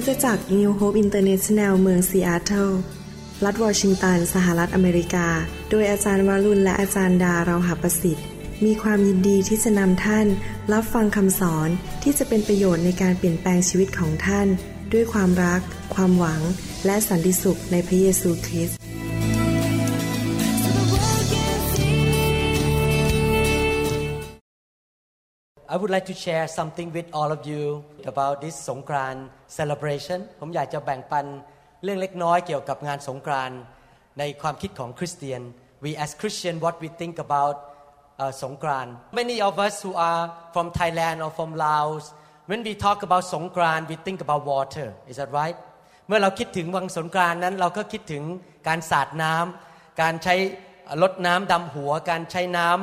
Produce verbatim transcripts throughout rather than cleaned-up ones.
คริสตจักร New Hope International เมืองซีแอตเทิลรัฐวอชิงตันสหรัฐอเมริกาโดยอาจารย์วรุณและอาจารย์ดาเราหประสิทธิ์มีความยินดีที่จะนำท่านรับฟังคำสอนที่จะเป็นประโยชน์ในการเปลี่ยนแปลงชีวิตของท่านด้วยความรักความหวังและสันติสุขในพระเยซูคริสต์I would like to share something with all of you about this Songkran celebration ผมอยากจะแบ่งปันเรื่องเล็กน้อยเกี่ยวกับงานสงกรานต์ในความคิดของคริสเตียน We as Christian what we think about uh, Songkran Many of us who are from Thailand or from Laos when we talk about Songkran we think about water is that right เมื่อเราคิดถึงวันสงกรานต์นั้นเราก็คิดถึงการสาดน้ำการใช้รดน้ำดำหัวการใช้น้ำ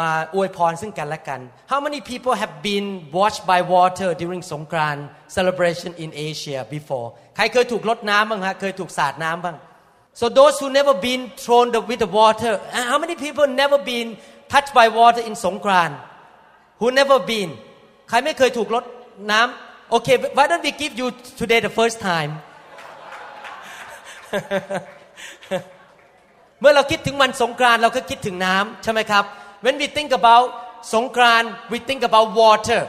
มาอวยพรซึ่งกันและกัน How many people have been washed by water during Songkran celebration in Asia before ใครเคยถูกรดน้ำบ้างฮะเคยถูกสาดน้ำบ้าง So those who never been thrown with the water how many people never been touched by water in Songkran who never been ใครไม่เคยถูกรดน้ำ Okay why don't we give you today the first time เมื่อเราคิดถึงวันสงกรานต์เราก็คิดถึงน้ำใช่ไหมครับWhen we think about Songkran, we think about water.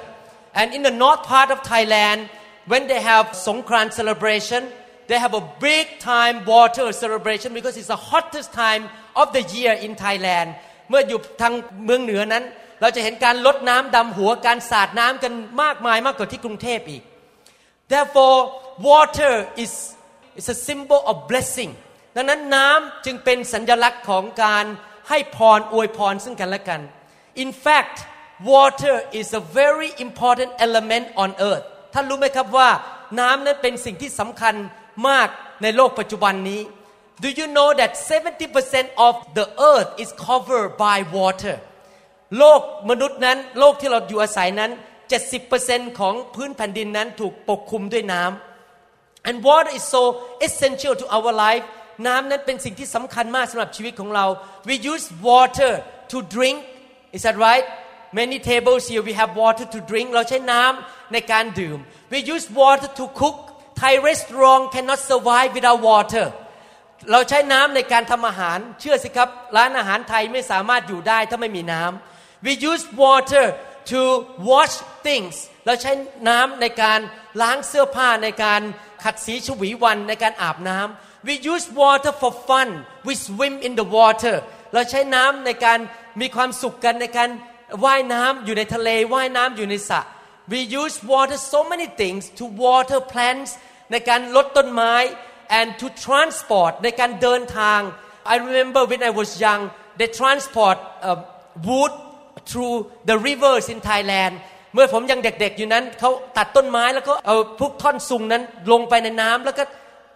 And in the north part of Thailand, when they have Songkran celebration, they have a big time water celebration because it's the hottest time of the year in Thailand. เมื่ออยู่ทางเมืองเหนือนั้นเราจะเห็นการรดน้ำดำหัวการสาดน้ำกันมากมายมากกว่าที่กรุงเทพอีก Therefore, water is is a symbol of blessing. ดังนั้นน้ำจึงเป็นสัญลักษณ์ของการให้พรอวยพรซึ่งกันและกัน In fact, water is a very important element on earth. ท่านรู้ไหมครับว่าน้ำนั้นเป็นสิ่งที่สำคัญมากในโลกปัจจุบันนี้ Do you know that seventy percent of the earth is covered by water? โลกมนุษย์นั้นโลกที่เราอยู่อาศัยนั้น seventy percent ของพื้นแผ่นดินนั้นถูกปกคลุมด้วยน้ำ And water is so essential to our life.น้ำนั้นเป็นสิ่งที่สำคัญมากสำหรับชีวิตของเรา We use water to drink Is that right? Many tables here we have water to drink เราใช้น้ำในการดื่ม We use water to cook Thai restaurant cannot survive without water เราใช้น้ำในการทำอาหารเชื่อสิครับร้านอาหารไทยไม่สามารถอยู่ได้ถ้าไม่มีน้ำ We use water to wash things เราใช้น้ำในการล้างเสื้อผ้าในการขัดสีชวีวันในการอาบน้ำWe use water for fun. We swim in the water. เราใช้น้ำในการมีความสุขกันในการว่ายน้ำอยู่ในทะเลว่ายน้ำอยู่ในสระ We use water so many things to water plants ในการรดต้นไม้ and to transport ในการเดินทาง I remember when I was young, they transport uh, wood through the rivers in Thailand. เมื่อผมยังเด็กๆอยู่นั้นเขาตัดต้นไม้แล้วก็เอาพวกท่อนซุงนั้นลงไปในน้ำแล้วก็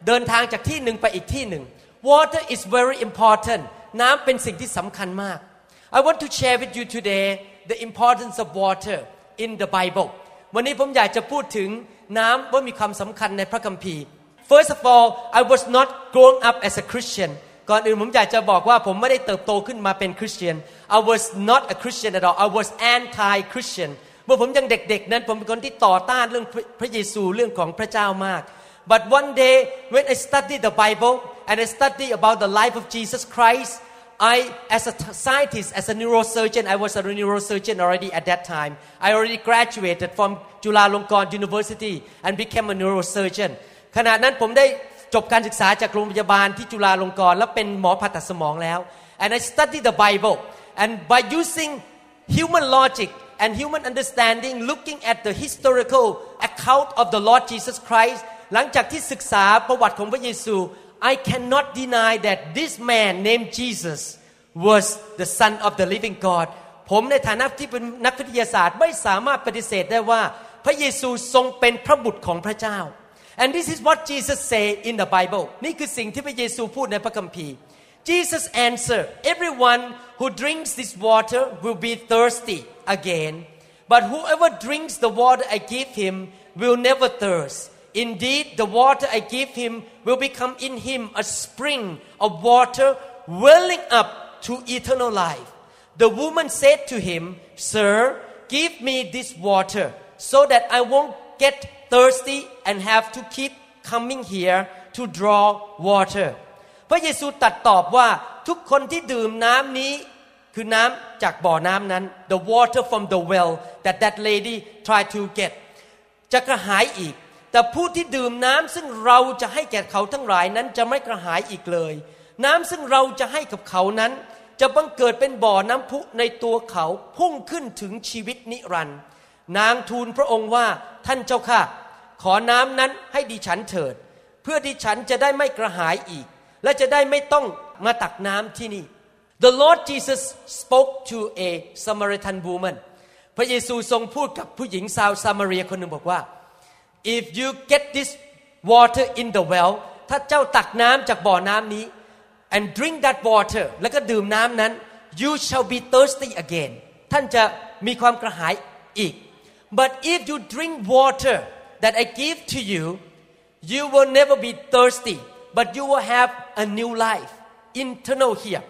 เดินทางจากที่หนึ่งไปอีกที่หนึ่ง Water is very important น้ำเป็นสิ่งที่สำคัญมาก I want to share with you today the importance of water in the Bible วันนี้ผมอยากจะพูดถึงน้ำว่ามีความสำคัญในพระคัมภีร์ First of all I was not growing up as a Christian ก่อนอื่นผมอยากจะบอกว่าผมไม่ได้เติบโตขึ้นมาเป็นคริสเตียน I was not a Christian at all I was anti-Christian เมื่อผมยังเด็กๆนั้นผมเป็นคนที่ต่อต้านเรื่องพระเยซูเรื่องของพระเจ้ามากBut one day when I studied the Bible and I studied about the life of Jesus Christ, I, as a scientist, as a neurosurgeon, I was a neurosurgeon already at that time. I already graduated from Chulalongkorn University and became a neurosurgeon. ขณะนั้นผมได้จบการศึกษาจากโรงพยาบาลที่จุฬาลงกรณ์และเป็นหมอผ่าตัดสมองแล้ว And I studied the Bible and by using human logic and human understanding, looking at the historical account of the Lord Jesus Christ.หลังจากที่ศึกษาประวัติของพระเยซู I cannot deny that this man named Jesus was the son of the living God ผมในฐานะที่เป็นนักวิทยาศาสตร์ไม่สามารถปฏิเสธได้ว่าพระเยซูทรงเป็นพระบุตรของพระเจ้า And this is what Jesus say in the Bible นี่คือสิ่งที่พระเยซูพูดในพระคัมภีร์ Jesus answer everyone who drinks this water will be thirsty again but whoever drinks the water I give him will never thirstIndeed, the water I give him will become in him a spring of water welling up to eternal life. The woman said to him, Sir, give me this water so that I won't get thirsty and have to keep coming here to draw water พระเยซูตรัสตอบว่าทุกคนที่ดื่มน้ำนี้คือน้ำจากบ่อน้ำนั้น the water from the well that that lady tried to get จะกระหายอีกแต่ผู้ที่ดื่มน้ำซึ่งเราจะให้แก่เขาทั้งหลายนั้นจะไม่กระหายอีกเลยน้ำซึ่งเราจะให้กับเขานั้นจะบังเกิดเป็นบ่อน้ำพุในตัวเขาพุ่งขึ้นถึงชีวิตนิรันดร์นางทูลพระองค์ว่าท่านเจ้าข้าขอน้ำนั้นให้ดิฉันเถิดเพื่อดิฉันจะได้ไม่กระหายอีกและจะได้ไม่ต้องมาตักน้ำที่นี่ The Lord Jesus spoke to a Samaritan woman พระเยซูทรงพูดกับผู้หญิงชาวซามาเรียคนหนึ่งบอกว่า If you get this water in the well ถ้าเจ้าตักน้ำจากบ่อน้ำนี้ and drink that water แล้วก็ดื่มน้ำนั้น you shall be thirsty again ท่านจะมีความกระหายอีก But if you drink water that I give to you you will never be thirstyBut you will have a new life, internal here.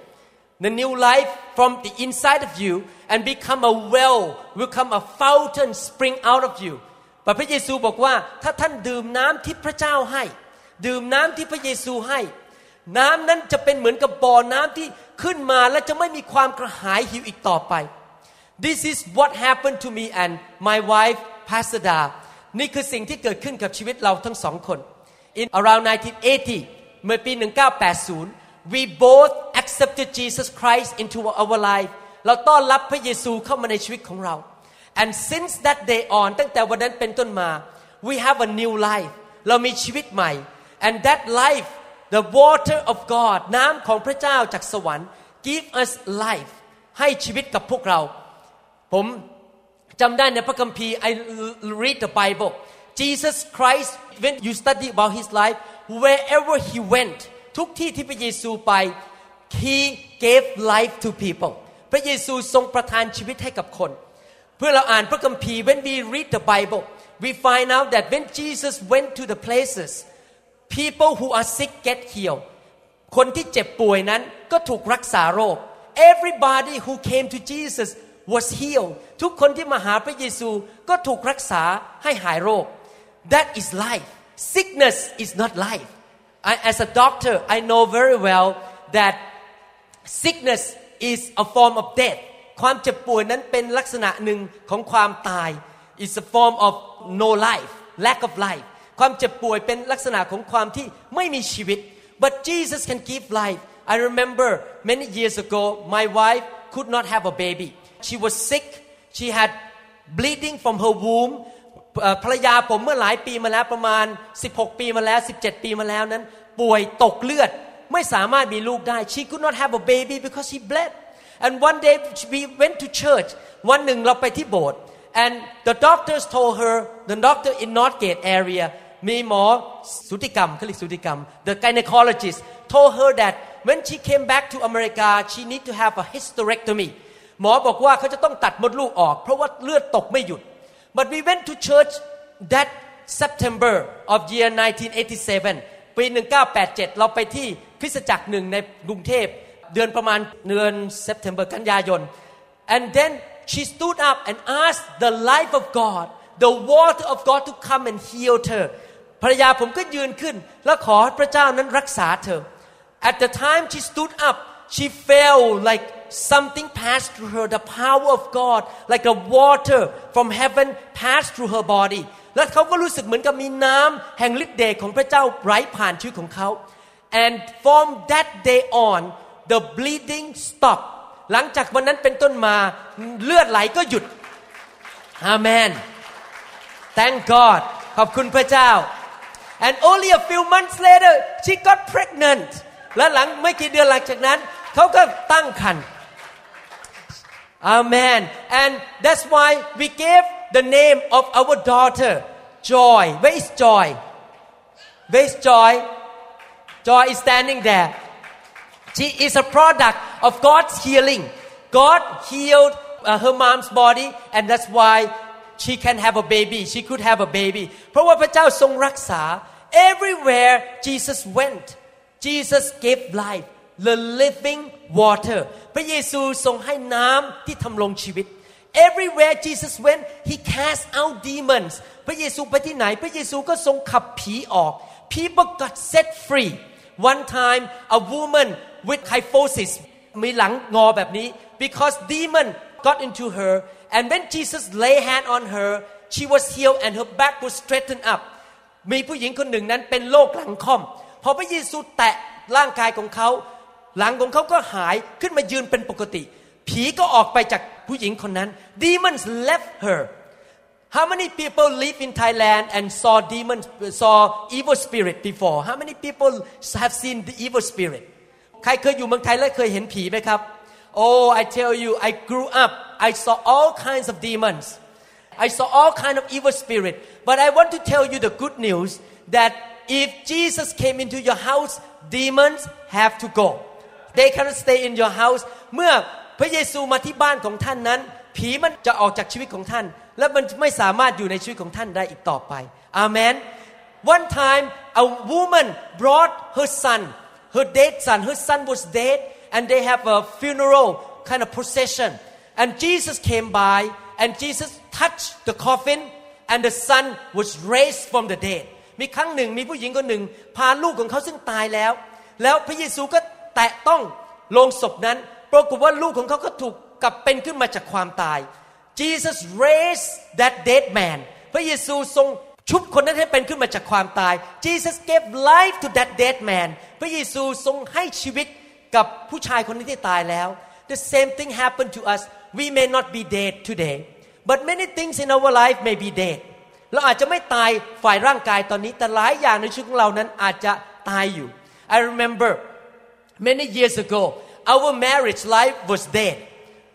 The new life from the inside of you and become a well, will come a fountain spring out of you. But พระเยซูบอกว่าถ้าท่านดื่มน้ำที่พระเจ้าให้ดื่มน้ำที่พระเยซูให้น้ำนั้นจะเป็นเหมือนกับบ่อน้ำที่ขึ้นมาและจะไม่มีความกระหายหิวอีกต่อไป This is what happened to me and my wife Pasada. นี่คือสิ่งที่เกิดขึ้นกับชีวิตเราทั้งสองคนIn around nineteen eighty, เมื่อปี nineteen eighty, we both accepted Jesus Christ into our life. เราต้อนรับพระเยซูเข้ามาในชีวิตของเรา And since that day on, ตั้งแต่วันนั้นเป็นต้นมา we have a new life. เรามีชีวิตใหม่ And that life, the water of God, น้ำของพระเจ้าจากสวรรค์ give us life. ให้ชีวิตกับพวกเรา ผมจำได้ในพระคัมภีร์ I read the Bible.Jesus Christ, when you study about his life, wherever he went, ทุกที่ที่พระเยซูไป he gave life to people. พระเยซูทรงประทานชีวิตให้กับคนเพื่อเราอ่านพระคัมภีร์ when we read the Bible, we find out that when Jesus went to the places, people who are sick get healed. คนที่เจ็บป่วยนั้นก็ถูกรักษาโรค Everybody who came to Jesus was healed. ทุกคนที่มาหาพระเยซูก็ถูกรักษาให้หายโรคThat is life. Sickness is not life. I, as a doctor, I know very well that sickness is a form of death. ความเจ็บป่วยนั้นเป็นลักษณะหนึ่งของความตาย It's a form of no life, lack of life. ความเจ็บป่วยเป็นลักษณะของความที่ไม่มีชีวิต But Jesus can give life. I remember many years ago, my wife could not have a baby. She was sick. She had bleeding from her womb.ภรรยาผมเมื่อหลายปีมาแล้วประมาณ16ปีมาแล้ว17ปีมาแล้วนั้นป่วยตกเลือดไม่สามารถมีลูกได้ She could not have a baby because she bled and one day we went to church วันหนึ่งเราไปที่โบสถ์ and the doctors told her the doctor in Northgate area มีหมอสูติกรรมเขาเรียกสูติกรรม the gynecologist told her that when she came back to America she need to have a hysterectomy หมอบอกว่าเขาจะต้องตัดมดลูกออกเพราะว่าเลือดตกไม่หยุดBut we went to church that September of year nineteen eighty-seven. ปี nineteen eighty-seven เราไปที่คริสตจักรหนึ่งในกรุงเทพเดือนประมาณเดือน September กันยายน And then she stood up and asked the life of God, the water of God to come and heal her. ภรรยาผมก็ยืนขึ้นแล้วขอพระเจ้านั้นรักษาเธอ At the time she stood up, she felt like something passed through her, the power of God, like the water from heaven passed through her body. แล้วเขาก็รู้สึกเหมือนกับมีน้ำแห่งฤทธิ์เดชของพระเจ้าไหลผ่านชีวิตของเขา And from that day on, the bleeding stopped. หลังจากวันนั้นเป็นต้นมาเลือดไหลก็หยุด Amen. Thank God. ขอบคุณพระเจ้า And only a few months later, she got pregnant. และหลังไม่กี่เดือนหลังจากนั้นเขาก็ตั้งครรภ์Amen. And that's why we gave the name of our daughter, Joy. Where is Joy? Where is Joy? Joy is standing there. She is a product of God's healing. God healed uh, her mom's body, and that's why she can have a baby. She could have a baby. เพราะว่าพระเจ้าทรงรักษา Everywhere Jesus went, Jesus gave life.The living water พระเยซูทรงให้น้ำที่ทำลงชีวิต Everywhere Jesus went, he cast out demons. พระเยซูไปที่ไหนพระเยซูก็ทรงขับผีออก People got set free. One time, a woman with kyphosis, มีหลังงอแบบนี้ because demon got into her, and when Jesus lay hand on her, she was healed and her back was straightened up. มีผู้หญิงคนหนึ่งนั้นเป็นโรคหลังค่อมพอพระเยซูแตะร่างกายของเขาหลังของเขาก็หายขึ้นมายืนเป็นปกติผีก็ออกไปจากผู้หญิงคนนั้น Demons left her. How many people live in Thailand and saw demons, saw evil spirit before? How many people have seen the evil spirit? ใครเคยอยู่เมืองไทยแล้วเคยเห็นผีไหมครับ Oh, I tell you, I grew up. I saw all kinds of demons. I saw all kinds of evil spirit. But I want to tell you the good news that if Jesus came into your house, demons have to go. They cannot stay in your house. เมื่อพระเยซูมาที่บ้านของท่านนั้นผีมันจะออกจากชีวิตของท่านและมันไม่สามารถอยู่ในชีวิตของท่านได้อีกต่อไปอาเมน One time a woman brought her son her dead son her son was dead and they have a funeral kind of procession and Jesus came by and Jesus touched the coffin and the son was raised from the dead มีครั้งหนึ่งมีผู้หญิงคนหนึ่งพาลูกของเขาซึ่งตายแล้วแล้วพระเยซูก็แตะต้องโลงศพนั้นปรากฏว่าลูกของเขาก็ถูกกลับเป็นขึ้นมาจากความตาย Jesus raised that dead man พระเยซูทรงชุบคนนั้นให้เป็นขึ้นมาจากความตาย Jesus gave life to that dead man พระเยซูทรงให้ชีวิตกับผู้ชายคนนี้ที่ตายแล้ว The same thing happened to us we may not be dead today but many things in our life may be dead เราอาจจะไม่ตายฝ่ายร่างกายตอนนี้แต่หลายอย่างในชีวิตของเรานั้นอาจจะตายอยู่ I remember many years ago Our marriage life was dead.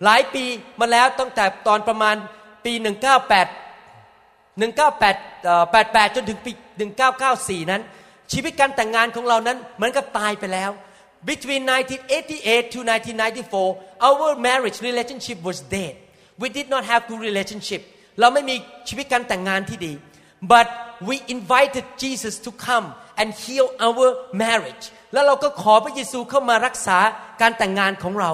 หลายปีมาแล้วตั้งแต่ตอนประมาณปีหนึ่งเก้าแปดแปดจนถึงปีหนึ่งพันเก้าร้อยเก้าสิบสี่นั้นชีวิตการแต่งงานของเรานั้นเหมือนกับตายไปแล้ว Between nineteen eighty-eight to nineteen ninety-four our marriage relationship was dead. We did not have good relationship. เราไม่มีชีวิตการแต่งงานที่ดี But we invited Jesus to come and heal our marriage.แล้วเราก็ขอพระเยซูเข้ามารักษาการแต่งงานของเรา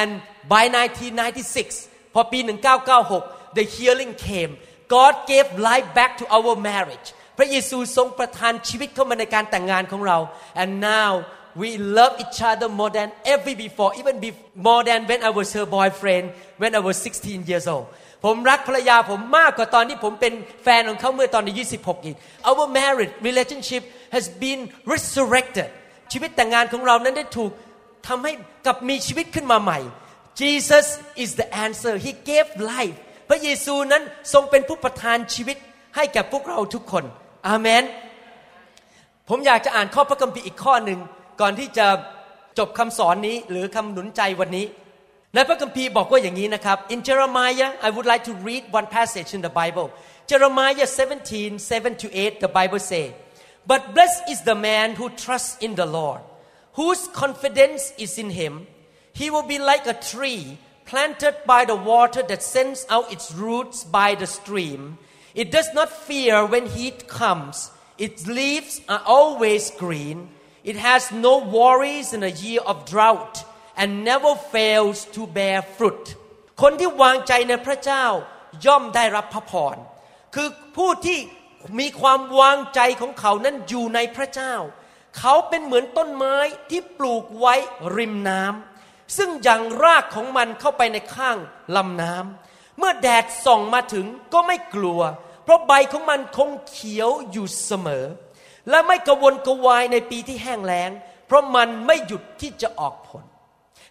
and by nineteen ninety-six พอปีหนึ่งพันเก้าร้อยเก้าสิบหก the healing came God gave life back to our marriage พระเยซูทรงประทานชีวิตเข้ามาในการแต่งงานของเรา and now we love each other more than ever before even be more than when I was her boyfriend when I was sixteen years old ผมรักภรรยาผมมากกว่าตอนที่ผมเป็นแฟนของเขาเมื่อตอนอายุยี่สิบหกอีก our marriage relationship has been resurrectedชีวิตแต่งงานของเรานั้นได้ถูกทำให้กลับมีชีวิตขึ้นมาใหม่ Jesus is the answer He gave life พระเยซูนั้นทรงเป็นผู้ประทานชีวิตให้แก่พวกเราทุกคนอาเมนผมอยากจะอ่านข้อพระคัมภีร์อีกข้อหนึ่งก่อนที่จะจบคำสอนนี้หรือคำหนุนใจวันนี้ในพระคัมภีร์บอกว่าอย่างนี้นะครับ In Jeremiah I would like to read one passage in the Bible Jeremiah seventeen seven to eight the Bible says But blessed is the man who trusts in the Lord, whose confidence is in Him. He will be like a tree planted by the water that sends out its roots by the stream. It does not fear when heat comes. Its leaves are always green. It has no worries in a year of drought and never fails to bear fruit. คนที่วางใจในพระเจ้าย่อมได้รับพระพรคือผู้ที่มีความวางใจของเขานั้นอยู่ในพระเจ้าเขาเป็นเหมือนต้นไม้ที่ปลูกไว้ริมน้ำซึ่งยังรากของมันเข้าไปในข้างลำน้ำเมื่อแดดส่องมาถึงก็ไม่กลัวเพราะใบของมันคงเขียวอยู่เสมอและไม่กระวนกระวายในปีที่แห้งแล้งเพราะมันไม่หยุดที่จะออกผล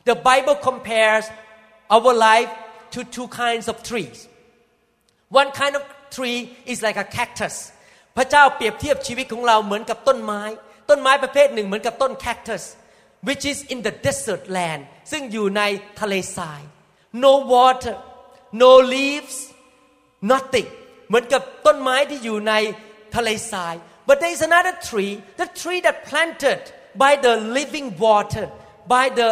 The Bible compares our life to two kinds of trees. One kind of tree is like a cactus พระเจ้าเปรียบเทียบชีวิตของเราเหมือนกับต้นไม้ต้นไม้ประเภทหนึ่งเหมือนกับต้น cactus which is in the desert land ซึ่งอยู่ในทะเลทราย no water no leaves nothing เหมือนกับต้นไม้ที่อยู่ในทะเลทราย but there is another tree the tree that planted by the living water by the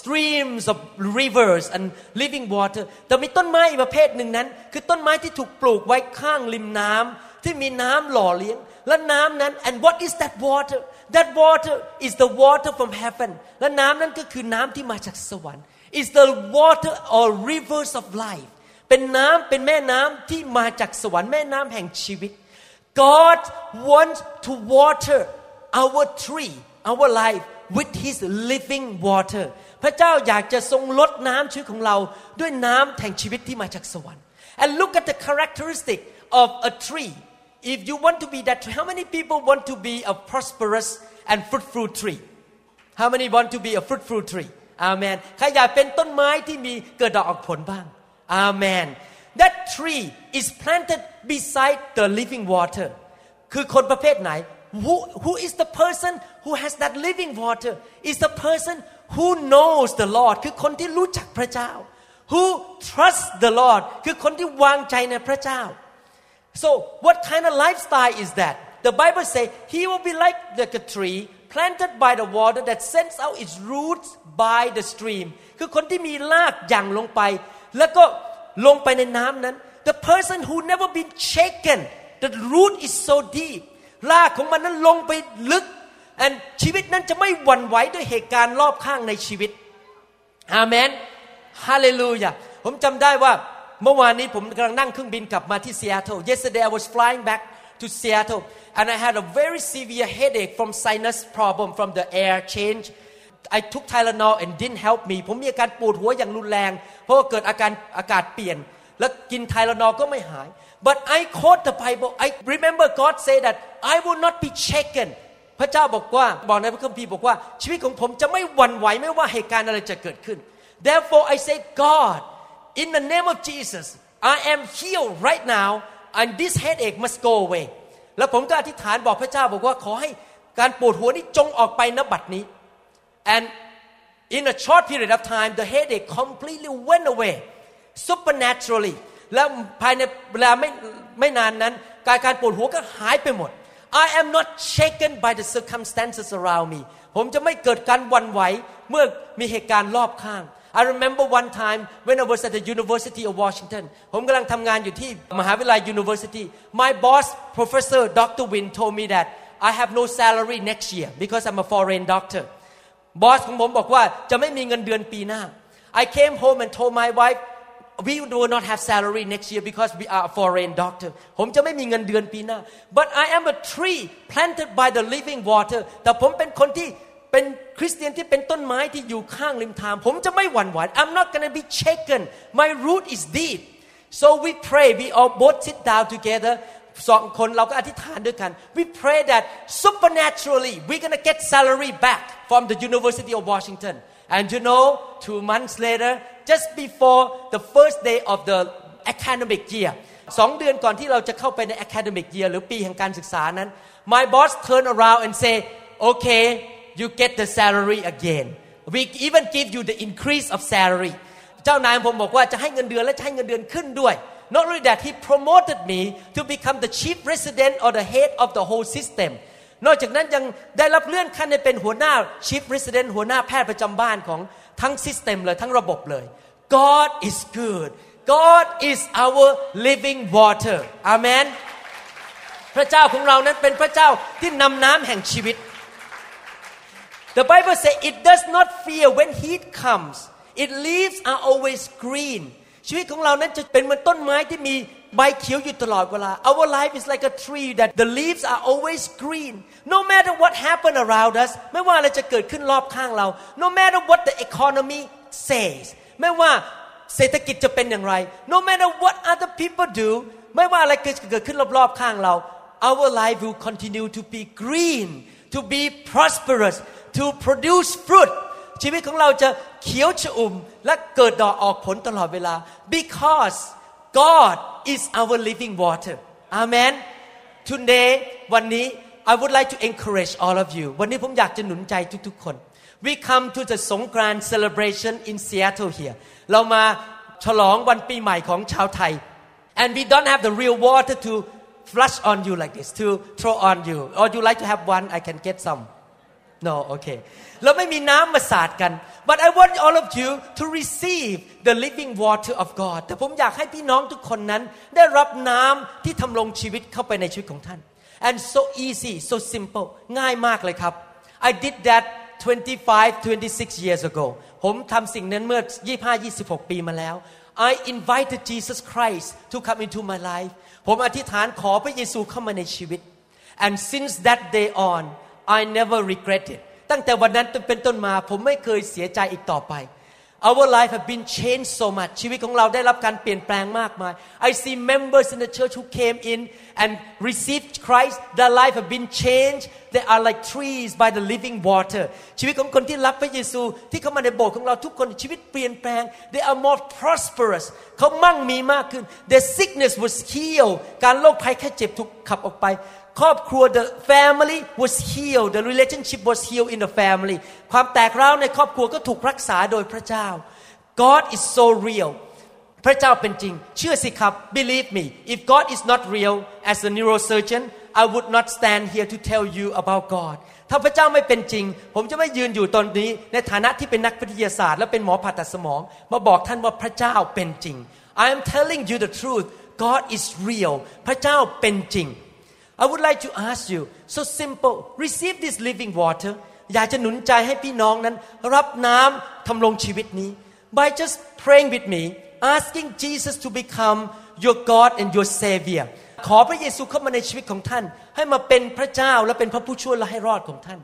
streams of rivers and living water แต่มีต้นไม้อีกประเภทหนึ่งนั้นคือต้นไม้ที่ถูกปลูกไว้ข้างริมน้ำที่มีน้ำหล่อเลี้ยงและน้ำนั้น and what is that water that water is the water from heaven และน้ำนั้นก็คือน้ำที่มาจากสวรรค์ is the water or rivers of life เป็นน้ำเป็นแม่น้ำที่มาจากสวรรค์แม่น้ำแห่งชีวิต God wants to water our tree our life with His living water พระเจ้าอยากจะทรงรดน้ำชีวิตของเราด้วยน้ำแห่งชีวิตที่มาจากสวรรค์ And look at the characteristic of a tree if you want to be that tree how many people want to be a prosperous and fruitful tree how many want to be a fruitful tree Amen ใครอยากเป็นต้นไม้ที่มีเกิดดอกออกผลบ้างAmen. That tree is planted beside the living water. คือคนประเภทไหน Who who is the person who has that living water? Is the person who knows the Lord. คือคนที่รู้จักพระเจ้า Who trusts the Lord. คือคนที่วางใจในพระเจ้า So what kind of lifestyle is that? The Bible says he will be like the tree planted by the water that sends out its roots by the stream. คือคนที่มีรากหยั่งลงไปแล้วก็ลงไปในน้ำนั้น The person who never been shaken the root is so deep รากของมันนั้นลงไปลึก and ชีวิตนั้นจะไม่หวั่นไหวด้วยเหตุการณ์รอบข้างในชีวิต Amen Hallelujah ผมจำได้ว่าเมื่อวานนี้ผมกำลังนั่งเครื่องบินกลับมาที่ Seattle Yesterday I was flying back to Seattle and I had a very severe headache from sinus problem from the air change I took Tylenol and didn't help me ผมมีอาการปวดหัวอย่างรุนแรงเพราะเกิดอาการอากาศเปลี่ยนแล้วกิน Tylenol ก็ไม่หาย But I quote the Bible I remember God say that I will not be shaken พระเจ้าบอกว่าบอกในพระคัมภีร์บอกว่าชีวิตของผมจะไม่หวั่นไหวไม่ว่าเหตุการณ์อะไรจะเกิดขึ้น Therefore I say God in the name of Jesus I am healed right now and this headache must go away แล้วผมก็อธิษฐานบอกพระเจ้าบอกว่าขอให้การปวดหัวนี้จงออกไปณบัดนี้And in a short period of time, the headache completely went away, supernaturally. แล้วภายในเวลาไม่ไม่นานนั้นอาการปวดหัวก็หายไปหมด I am not shaken by the circumstances around me. ผมจะไม่เกิดการหวั่นไหวเมื่อมีเหตุการณ์รอบข้าง I remember one time when I was at the University of Washington. ผมกำลังทำงานอยู่ที่มหาวิทยาลัย University. My boss, Professor Doctor Win, told me that I have no salary next year because I'm a foreign doctor.บอสของผมบอกว่าจะไม่มีเงินเดือนปีหน้า I came home and told my wife we do not have salary next year because we are a foreign doctor ผมจะไม่มีเงินเดือนปีหน้า But I am a tree planted by the living water แต่ผมเป็นคนที่เป็นคริสเตียนที่เป็นต้นไม้ที่อยู่ข้างริมทางผมจะไม่หวั่นไหว I'm not gonna be shaken my root is deep so we pray we all both sit down togetherสองคนเราก็อธิษฐานด้วยกัน We pray that supernaturally we're gonna get salary back from the University of Washington. And you know, two months later, just before the first day of the academic year, สองเดือนก่อนที่เราจะเข้าไปใน academic year หรือปีแห่งการศึกษานั้น My boss turn around and say, "Okay, you get the salary again. We even give you the increase of salary." เจ้านายผมบอกว่าจะให้เงินเดือนและจะให้เงินเดือนขึ้นด้วยNot only that, he promoted me to become the chief resident or the head of the whole system. นอกจากนั้นยังได้รับเลื่อนขั้นให้เป็นหัวหน้า chief resident หัวหน้าแพทย์ประจำบ้านของทั้ง system เลยทั้งระบบเลย God is good. God is our living water. Amen. พระเจ้าของเรานั้นเป็นพระเจ้าที่นำน้ำแห่งชีวิต The Bible says it does not fear when heat comes. Its leaves are always green.ชีวิตของเรานั้นจะเป็นเหมือนต้นไม้ที่มีใบเขียวอยู่ตลอดเวลา Our life is like a tree that the leaves are always green. No matter what happen around us, ไม่ว่าอะไรจะเกิดขึ้นรอบข้างเรา No matter what the economy says, ไม่ว่าเศรษฐกิจจะเป็นอย่างไร No matter what other people do, ไม่ว่าอะไรจะเกิดขึ้นรอบๆข้างเรา Our life will continue to be green, to be prosperous, to produce fruit.ชีวิตของเราจะเขียวชอุ่มและเกิดดอกออกผลตลอดเวลา because God is our living water Amen Today วันนี้ I would like to encourage all of you วันนี้ผมอยากจะหนุนใจทุกๆคน We come to the Songkran celebration in Seattle here เรามาฉลองวันปีใหม่ของชาวไทย and we don't have the real water to flush on you like this to throw on you or you like to have one I can get some No okay เราไม่มีน้ำมาสาดกัน But I want all of you to receive the living water of God แต่ผมอยากให้พี่น้องทุกคนนั้นได้รับน้ำที่ทำลงชีวิตเข้าไปในชีวิตของท่าน And so easy so simple ง่ายมากเลยครับ I did that twenty-five twenty-six years ago ผมทำสิ่งนั้นเมื่อ ยี่สิบห้าถึงยี่สิบหก ปีมาแล้ว I invited Jesus Christ to come into my life ผมอธิษฐานขอพระเยซูเข้ามาในชีวิต and since that day on I never regretted ตั้งแต่วันนั้นจนเป็นต้นมาผมไม่เคยเสียใจอีกต่อไปOur life have been changed so much. ชีวิตของเราได้รับการเปลี่ยนแปลงมากมาย I see members in the church who came in and received Christ. Their life have been changed. They are like trees by the living water. ชีวิตของคนที่รับพระเยซูที่เข้ามาในโบสถ์ของเราทุกคนชีวิตเปลี่ยนแปลง They are more prosperous. เขามั่งมีมากขึ้น Their sickness was healed. การโรคภัยแค่เจ็บถูกขับออกไปครอบครัว the family was healed the relationship was healed in the family ความแตกร้าวในครอบครัวก็ถูกรักษาโดยพระเจ้า God is so real พระเจ้าเป็นจริงเชื่อสิครับ believe me if God is not real as a neurosurgeon I would not stand here to tell you about God ถ้าพระเจ้าไม่เป็นจริงผมจะไม่ยืนอยู่ตอนนี้ในฐานะที่เป็นนักวิทยาศาสตร์และเป็นหมอผ่าตัดสมองมาบอกท่านว่าพระเจ้าเป็นจริง I am telling you the truth God is real พระเจ้าเป็นจริงI would like to ask you, so simple, receive this living water. อยากจะหนุนใจให้พี่น้องนั้นรับน้ำทำลงชีวิตนี้ By just praying with me, asking Jesus to become your God and your Savior. ขอพระเยซูเข้ามาในชีวิตของท่านให้มาเป็นพระเจ้าและเป็นพระผู้ช่วยและให้รอดของท่าน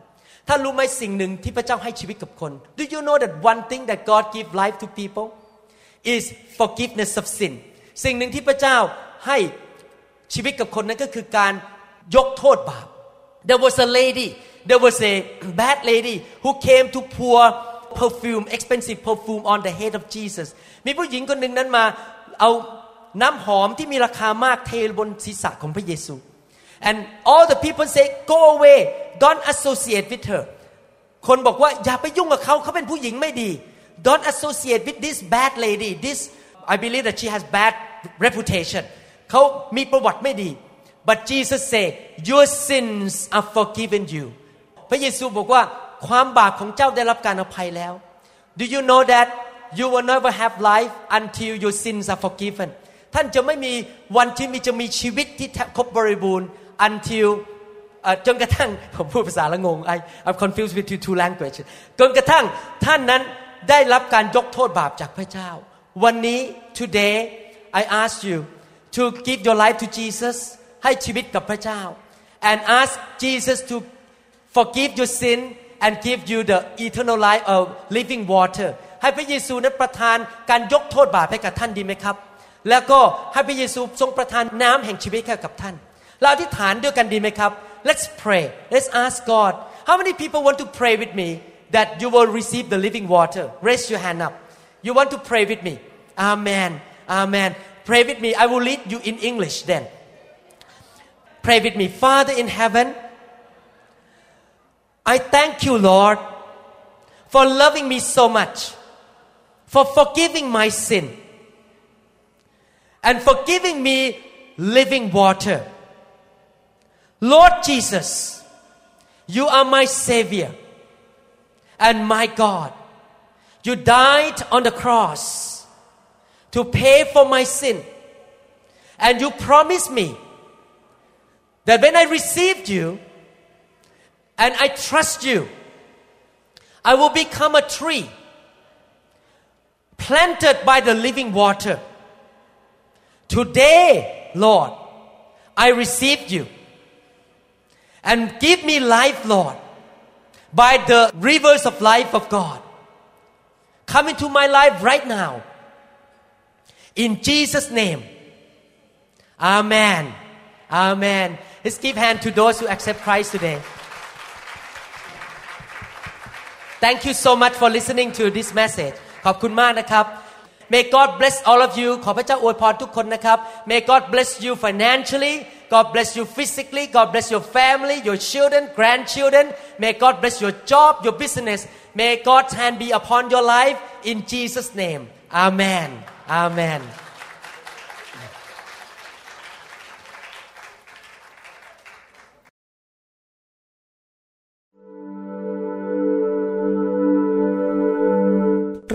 ท่านรู้ไหมสิ่งหนึ่งที่พระเจ้าให้ชีวิตกับคน Do you know that one thing that God give life to people is forgiveness of sin? สิ่งหนึ่งที่พระเจ้าให้ชีวิตกับคนนั้นก็คือการยกโทษบาป There was a lady There was a bad lady who came to pour perfume expensive perfume on the head of Jesus มีผู้หญิงคนหนึ่งนั้นมาเอาน้ำหอมที่มีราคามากเทบนศีรษะของพระเยซู And all the people say go away don't associate with her คนบอกว่าอย่าไปยุ่งกับเขาเขาเป็นผู้หญิงไม่ดี Don't associate with this bad lady this I believe that she has bad reputation เขามีประวัติไม่ดีBut Jesus said, your sins are forgiven you. พระเยซูบอกว่าความบาปของเจ้าได้รับการอภัยแล้ว Do you know that you will never have life until your sins are forgiven? ท่านจะไม่มีวันที่มีจะมีชีวิตที่ครบบริบูรณ์ until จนกระทั่งผมพูดภาษาละงง I I'm confused with you two languages จนกระทั่งท่านนั้นได้รับการยกโทษบาปจากพระเจ้าวันนี้ today I ask you to give your life to Jesus.ให้ชีวิตกับพระเจ้า and ask Jesus to forgive your sin and give you the eternal life of living water ให้พระเยซูนั้นประทานการยกโทษบาปให้กับท่านดีไหมครับแล้วก็ให้พระเยซูทรงประทานน้ำแห่งชีวิตให้กับท่านเราอธิษฐานด้วยกันดีไหมครับ Let's pray Let's ask God How many people want to pray with me that you will receive the living water Raise your hand up You want to pray with me Amen Amen Pray with me I will lead you in English then Pray with me. Father in heaven, I thank you, Lord, for loving me so much, for forgiving my sin, and for giving me living water. Lord Jesus, you are my Savior and my God. You died on the cross to pay for my sin, and you promised me,That when I received you and I trust you, I will become a tree planted by the living water. Today, Lord, I received you and give me life, Lord, by the rivers of life of God. Come into my life right now. In Jesus' name, Amen. Amen.Let's give hand to those who accept Christ today. Thank you so much for listening to this message. ขอบคุณมากนะครับ May God bless all of you. ขอพระเจ้าอวยพรทุกคนนะครับ May God bless you financially. God bless you physically. God bless your family, your children, grandchildren. May God bless your job, your business. May God's hand be upon your life in Jesus' name. Amen. Amen.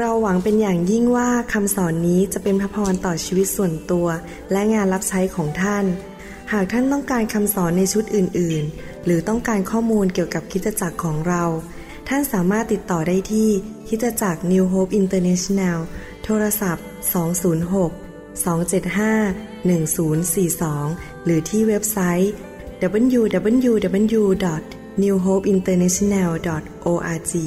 เราหวังเป็นอย่างยิ่งว่าคำสอนนี้จะเป็นพระพรต่อชีวิตส่วนตัวและงานรับใช้ของท่านหากท่านต้องการคำสอนในชุดอื่นๆหรือต้องการข้อมูลเกี่ยวกับคริสตจักรของเราท่านสามารถติดต่อได้ที่คริสตจักร New Hope International โทรศัพท์ สองศูนย์หก สองเจ็ดห้า หนึ่งศูนย์สี่สอง หรือที่เว็บไซต์ ดับเบิลยู ดับเบิลยู ดับเบิลยู ดอท นิว โฮป อินเตอร์เนชั่นแนล ดอท โอ อาร์ จี